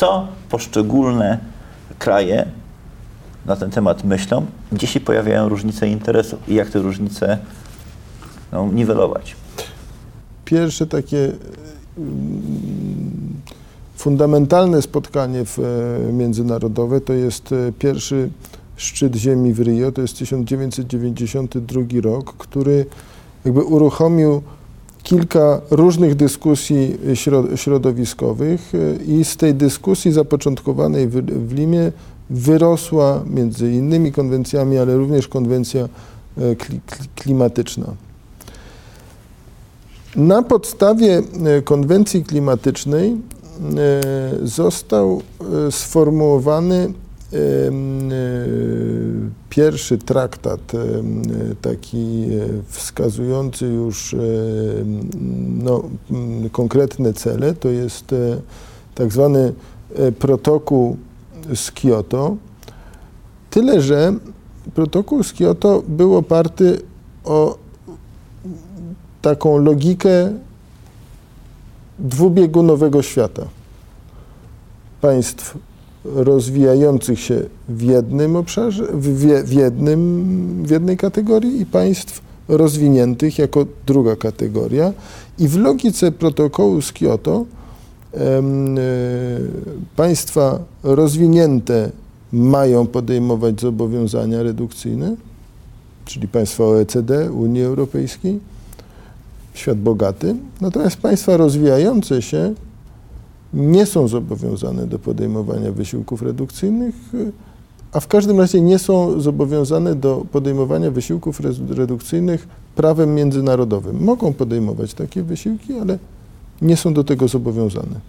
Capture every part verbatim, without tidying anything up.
co poszczególne kraje na ten temat myślą, gdzie się pojawiają różnice interesów i jak te różnice no, niwelować. Pierwsze takie fundamentalne spotkanie w, międzynarodowe to jest pierwszy szczyt ziemi w Rio, to jest tysiąc dziewięćset dziewięćdziesiąty drugi rok, który jakby uruchomił kilka różnych dyskusji środowiskowych i z tej dyskusji zapoczątkowanej w Limie wyrosła między innymi konwencjami, ale również konwencja klimatyczna. Na podstawie konwencji klimatycznej został sformułowany pierwszy traktat, taki wskazujący już no, konkretne cele, to jest tak zwany protokół z Kioto. Tyle, że protokół z Kioto był oparty o taką logikę dwubiegunowego świata. Państw rozwijających się w jednym obszarze, w, w, jednym, w jednej kategorii i państw rozwiniętych jako druga kategoria. I w logice protokołu z Kioto em, e, państwa rozwinięte mają podejmować zobowiązania redukcyjne, czyli państwa O E C D, Unii Europejskiej, świat bogaty, natomiast państwa rozwijające się nie są zobowiązane do podejmowania wysiłków redukcyjnych, a w każdym razie nie są zobowiązane do podejmowania wysiłków redukcyjnych prawem międzynarodowym. Mogą podejmować takie wysiłki, ale nie są do tego zobowiązane.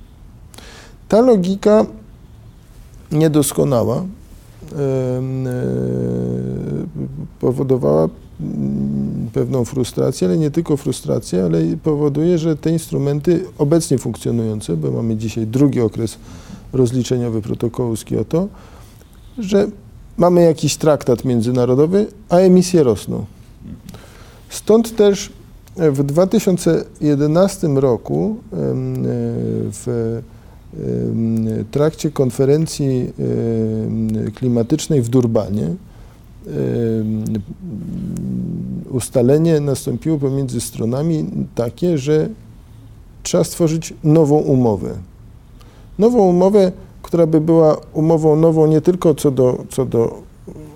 Ta logika niedoskonała powodowała pewną frustrację, ale nie tylko frustrację, ale powoduje, że te instrumenty obecnie funkcjonujące, bo mamy dzisiaj drugi okres rozliczeniowy protokołu z Kioto, że mamy jakiś traktat międzynarodowy, a emisje rosną. Stąd też w dwa tysiące jedenastym roku w trakcie konferencji klimatycznej w Durbanie ustalenie nastąpiło pomiędzy stronami takie, że trzeba stworzyć nową umowę. Nową umowę, która by była umową nową nie tylko co do, co do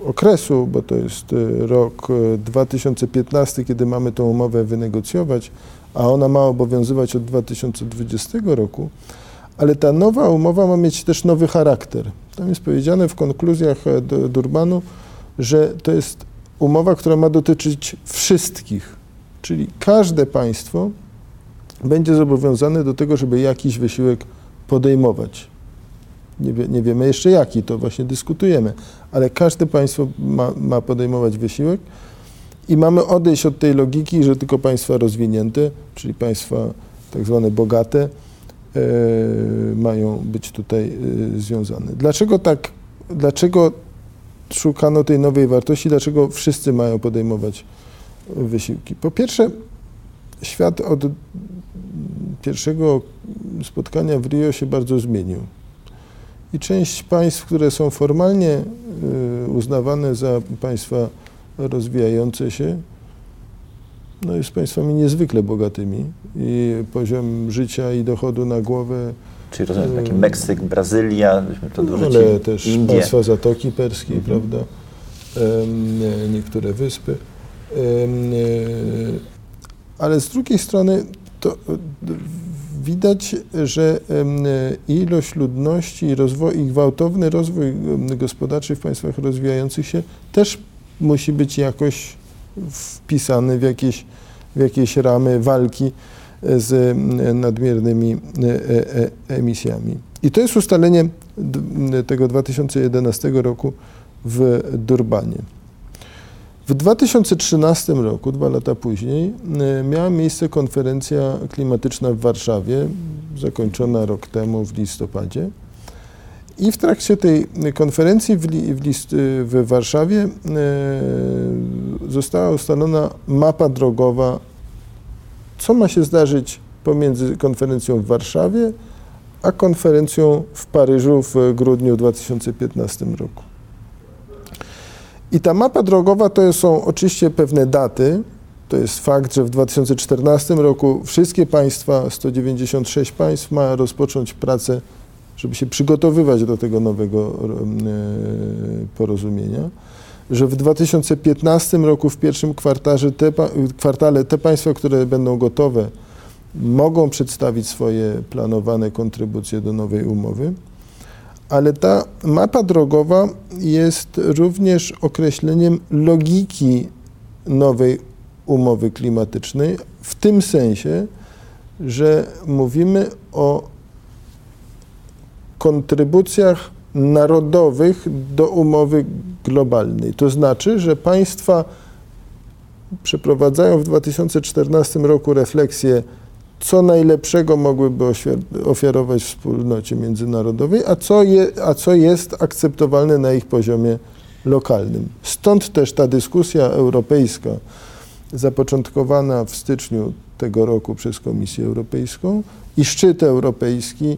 okresu, bo to jest rok dwa tysiące piętnasty, kiedy mamy tą umowę wynegocjować, a ona ma obowiązywać od dwa tysiące dwudziestego roku, ale ta nowa umowa ma mieć też nowy charakter. Tam jest powiedziane w konkluzjach do Durbanu, że to jest umowa, która ma dotyczyć wszystkich, czyli każde państwo będzie zobowiązane do tego, żeby jakiś wysiłek podejmować. Nie, wie, nie wiemy jeszcze jaki, to właśnie dyskutujemy, ale każde państwo ma, ma podejmować wysiłek i mamy odejść od tej logiki, że tylko państwa rozwinięte, czyli państwa tak zwane bogate, e, mają być tutaj e, związane. Dlaczego tak, dlaczego szukano tej nowej wartości, dlaczego wszyscy mają podejmować wysiłki? Po pierwsze, świat od pierwszego spotkania w Rio się bardzo zmienił. I część państw, które są formalnie uznawane za państwa rozwijające się, no jest państwami niezwykle bogatymi i poziom życia i dochodu na głowę. Czyli rozumiem, taki Meksyk, Brazylia, to dużo Indie. Ale też państwa Zatoki Perskiej, mhm. prawda, niektóre wyspy. Ale z drugiej strony to widać, że ilość ludności i, rozwój, i gwałtowny rozwój gospodarczy w państwach rozwijających się też musi być jakoś wpisany w jakieś, w jakieś ramy walki z nadmiernymi emisjami. I to jest ustalenie tego dwa tysiące jedenastego roku w Durbanie. W dwa tysiące trzynastym roku, dwa lata później, miała miejsce konferencja klimatyczna w Warszawie, zakończona rok temu w listopadzie. I w trakcie tej konferencji w, li, w, list, w Warszawie została ustalona mapa drogowa, co ma się zdarzyć pomiędzy konferencją w Warszawie a konferencją w Paryżu w grudniu dwa tysiące piętnastego roku. I ta mapa drogowa to są oczywiście pewne daty. To jest fakt, że w dwa tysiące czternastego roku wszystkie państwa, sto dziewięćdziesiąt sześć państw, ma rozpocząć pracę, żeby się przygotowywać do tego nowego porozumienia, że w dwa tysiące piętnastego roku w pierwszym kwartale te, kwartale te państwa, które będą gotowe, mogą przedstawić swoje planowane kontrybucje do nowej umowy, ale ta mapa drogowa jest również określeniem logiki nowej umowy klimatycznej w tym sensie, że mówimy o kontrybucjach narodowych do umowy globalnej. To znaczy, że państwa przeprowadzają w dwa tysiące czternastego roku refleksję, co najlepszego mogłyby ofiarować wspólnocie międzynarodowej, a co, je, a co jest akceptowalne na ich poziomie lokalnym. Stąd też ta dyskusja europejska zapoczątkowana w styczniu tego roku przez Komisję Europejską i szczyt europejski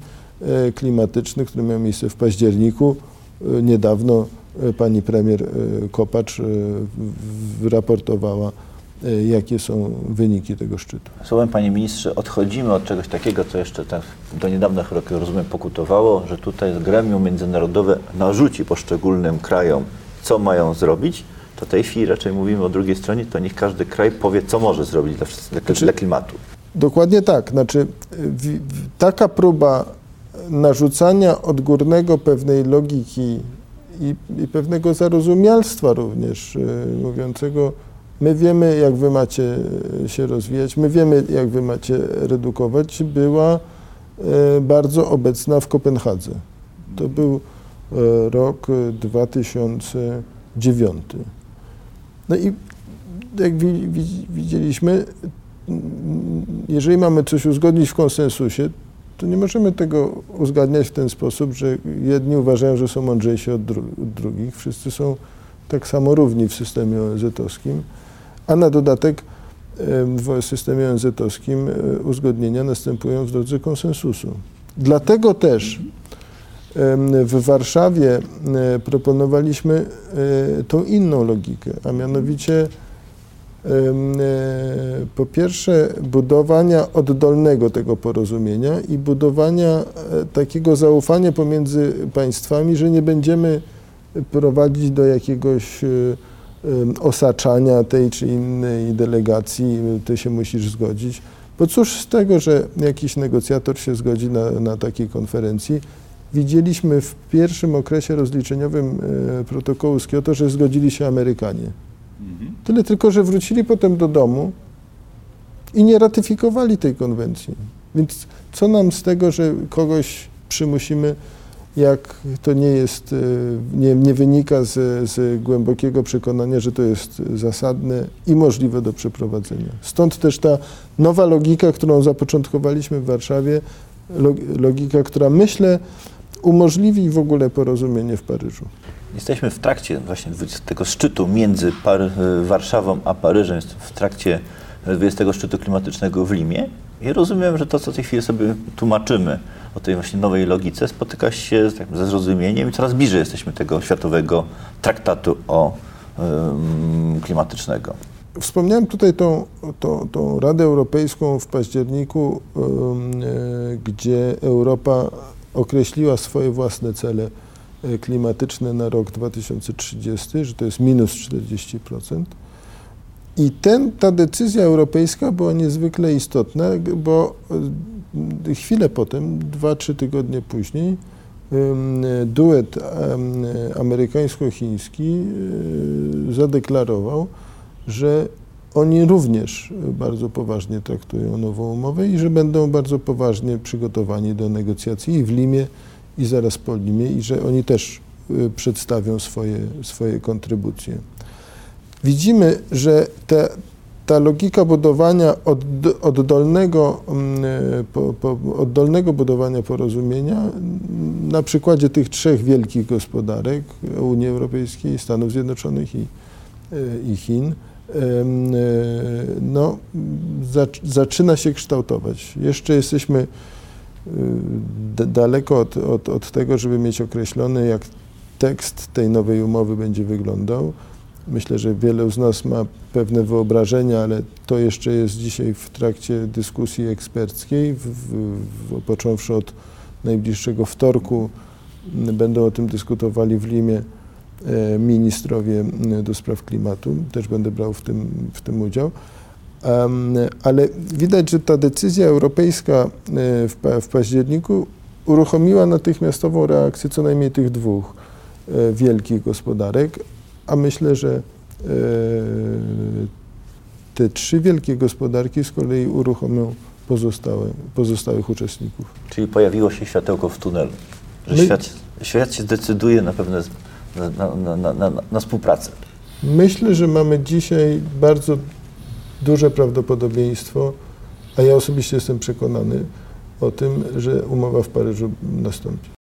klimatyczny, który miał miejsce w październiku. Niedawno pani premier Kopacz raportowała, jakie są wyniki tego szczytu. Słowem, panie ministrze, odchodzimy od czegoś takiego, co jeszcze tak do niedawnych roku, rozumiem, pokutowało, że tutaj gremium międzynarodowe narzuci poszczególnym krajom, co mają zrobić. To tej chwili raczej mówimy o drugiej stronie, to niech każdy kraj powie, co może zrobić dla, znaczy, dla klimatu. Dokładnie tak. Znaczy, w, w, taka próba narzucania odgórnego pewnej logiki i, i pewnego zarozumialstwa również, yy, mówiącego, my wiemy, jak wy macie się rozwijać, my wiemy, jak wy macie redukować, była yy, bardzo obecna w Kopenhadze. To był yy, rok dwa tysiące dziewiąty. No i jak widzieliśmy, jeżeli mamy coś uzgodnić w konsensusie, to nie możemy tego uzgadniać w ten sposób, że jedni uważają, że są mądrzejsi od, dru- od drugich. Wszyscy są tak samo równi w systemie O N Z-owskim, a na dodatek w systemie O N Z-owskim uzgodnienia następują w drodze konsensusu. Dlatego też w Warszawie proponowaliśmy tą inną logikę, a mianowicie po pierwsze budowania oddolnego tego porozumienia i budowania takiego zaufania pomiędzy państwami, że nie będziemy prowadzić do jakiegoś osaczania tej czy innej delegacji, ty się musisz zgodzić. Bo cóż z tego, że jakiś negocjator się zgodzi na, na takiej konferencji? Widzieliśmy w pierwszym okresie rozliczeniowym protokołu z Kioto, że zgodzili się Amerykanie. Mhm. Tyle tylko, że wrócili potem do domu i nie ratyfikowali tej konwencji. Więc co nam z tego, że kogoś przymusimy, jak to nie jest, nie, nie wynika z, z głębokiego przekonania, że to jest zasadne i możliwe do przeprowadzenia. Stąd też ta nowa logika, którą zapoczątkowaliśmy w Warszawie, logika, która, myślę, umożliwi w ogóle porozumienie w Paryżu. Jesteśmy w trakcie właśnie tego szczytu między Par- Warszawą a Paryżem, jest w trakcie dwudziestego szczytu klimatycznego w Limie i rozumiem, że to, co w tej chwili sobie tłumaczymy o tej właśnie nowej logice, spotyka się tak, ze zrozumieniem i coraz bliżej jesteśmy tego światowego traktatu o ym, klimatycznego. Wspomniałem tutaj tą, tą, tą Radę Europejską w październiku, yy, gdzie Europa określiła swoje własne cele klimatyczne na rok dwa tysiące trzydziesty, że to jest minus czterdzieści procent. I ten, ta decyzja europejska była niezwykle istotna, bo chwilę potem, dwa, trzy tygodnie później, yy, duet yy, amerykańsko-chiński yy, zadeklarował, że oni również bardzo poważnie traktują nową umowę i że będą bardzo poważnie przygotowani do negocjacji i w Limie, i zaraz po Limie, i że oni też przedstawią swoje, swoje kontrybucje. Widzimy, że te, ta logika budowania od, oddolnego, po, po, oddolnego budowania porozumienia na przykładzie tych trzech wielkich gospodarek Unii Europejskiej, Stanów Zjednoczonych i, i Chin, no, zaczyna się kształtować. Jeszcze jesteśmy daleko od, od, od tego, żeby mieć określony, jak tekst tej nowej umowy będzie wyglądał. Myślę, że wielu z nas ma pewne wyobrażenia, ale to jeszcze jest dzisiaj w trakcie dyskusji eksperckiej. W, w, począwszy od najbliższego wtorku będą o tym dyskutowali w Limie ministrowie do spraw klimatu. Też będę brał w tym, w tym udział. Um, ale widać, że ta decyzja europejska w, w październiku uruchomiła natychmiastową reakcję co najmniej tych dwóch wielkich gospodarek, a myślę, że e, te trzy wielkie gospodarki z kolei uruchomią pozostałe, pozostałych uczestników. Czyli pojawiło się światełko w tunelu, że My... świat, świat się decyduje na pewne na, na, na, na, na współpracę. Myślę, że mamy dzisiaj bardzo duże prawdopodobieństwo, a ja osobiście jestem przekonany o tym, że umowa w Paryżu nastąpi.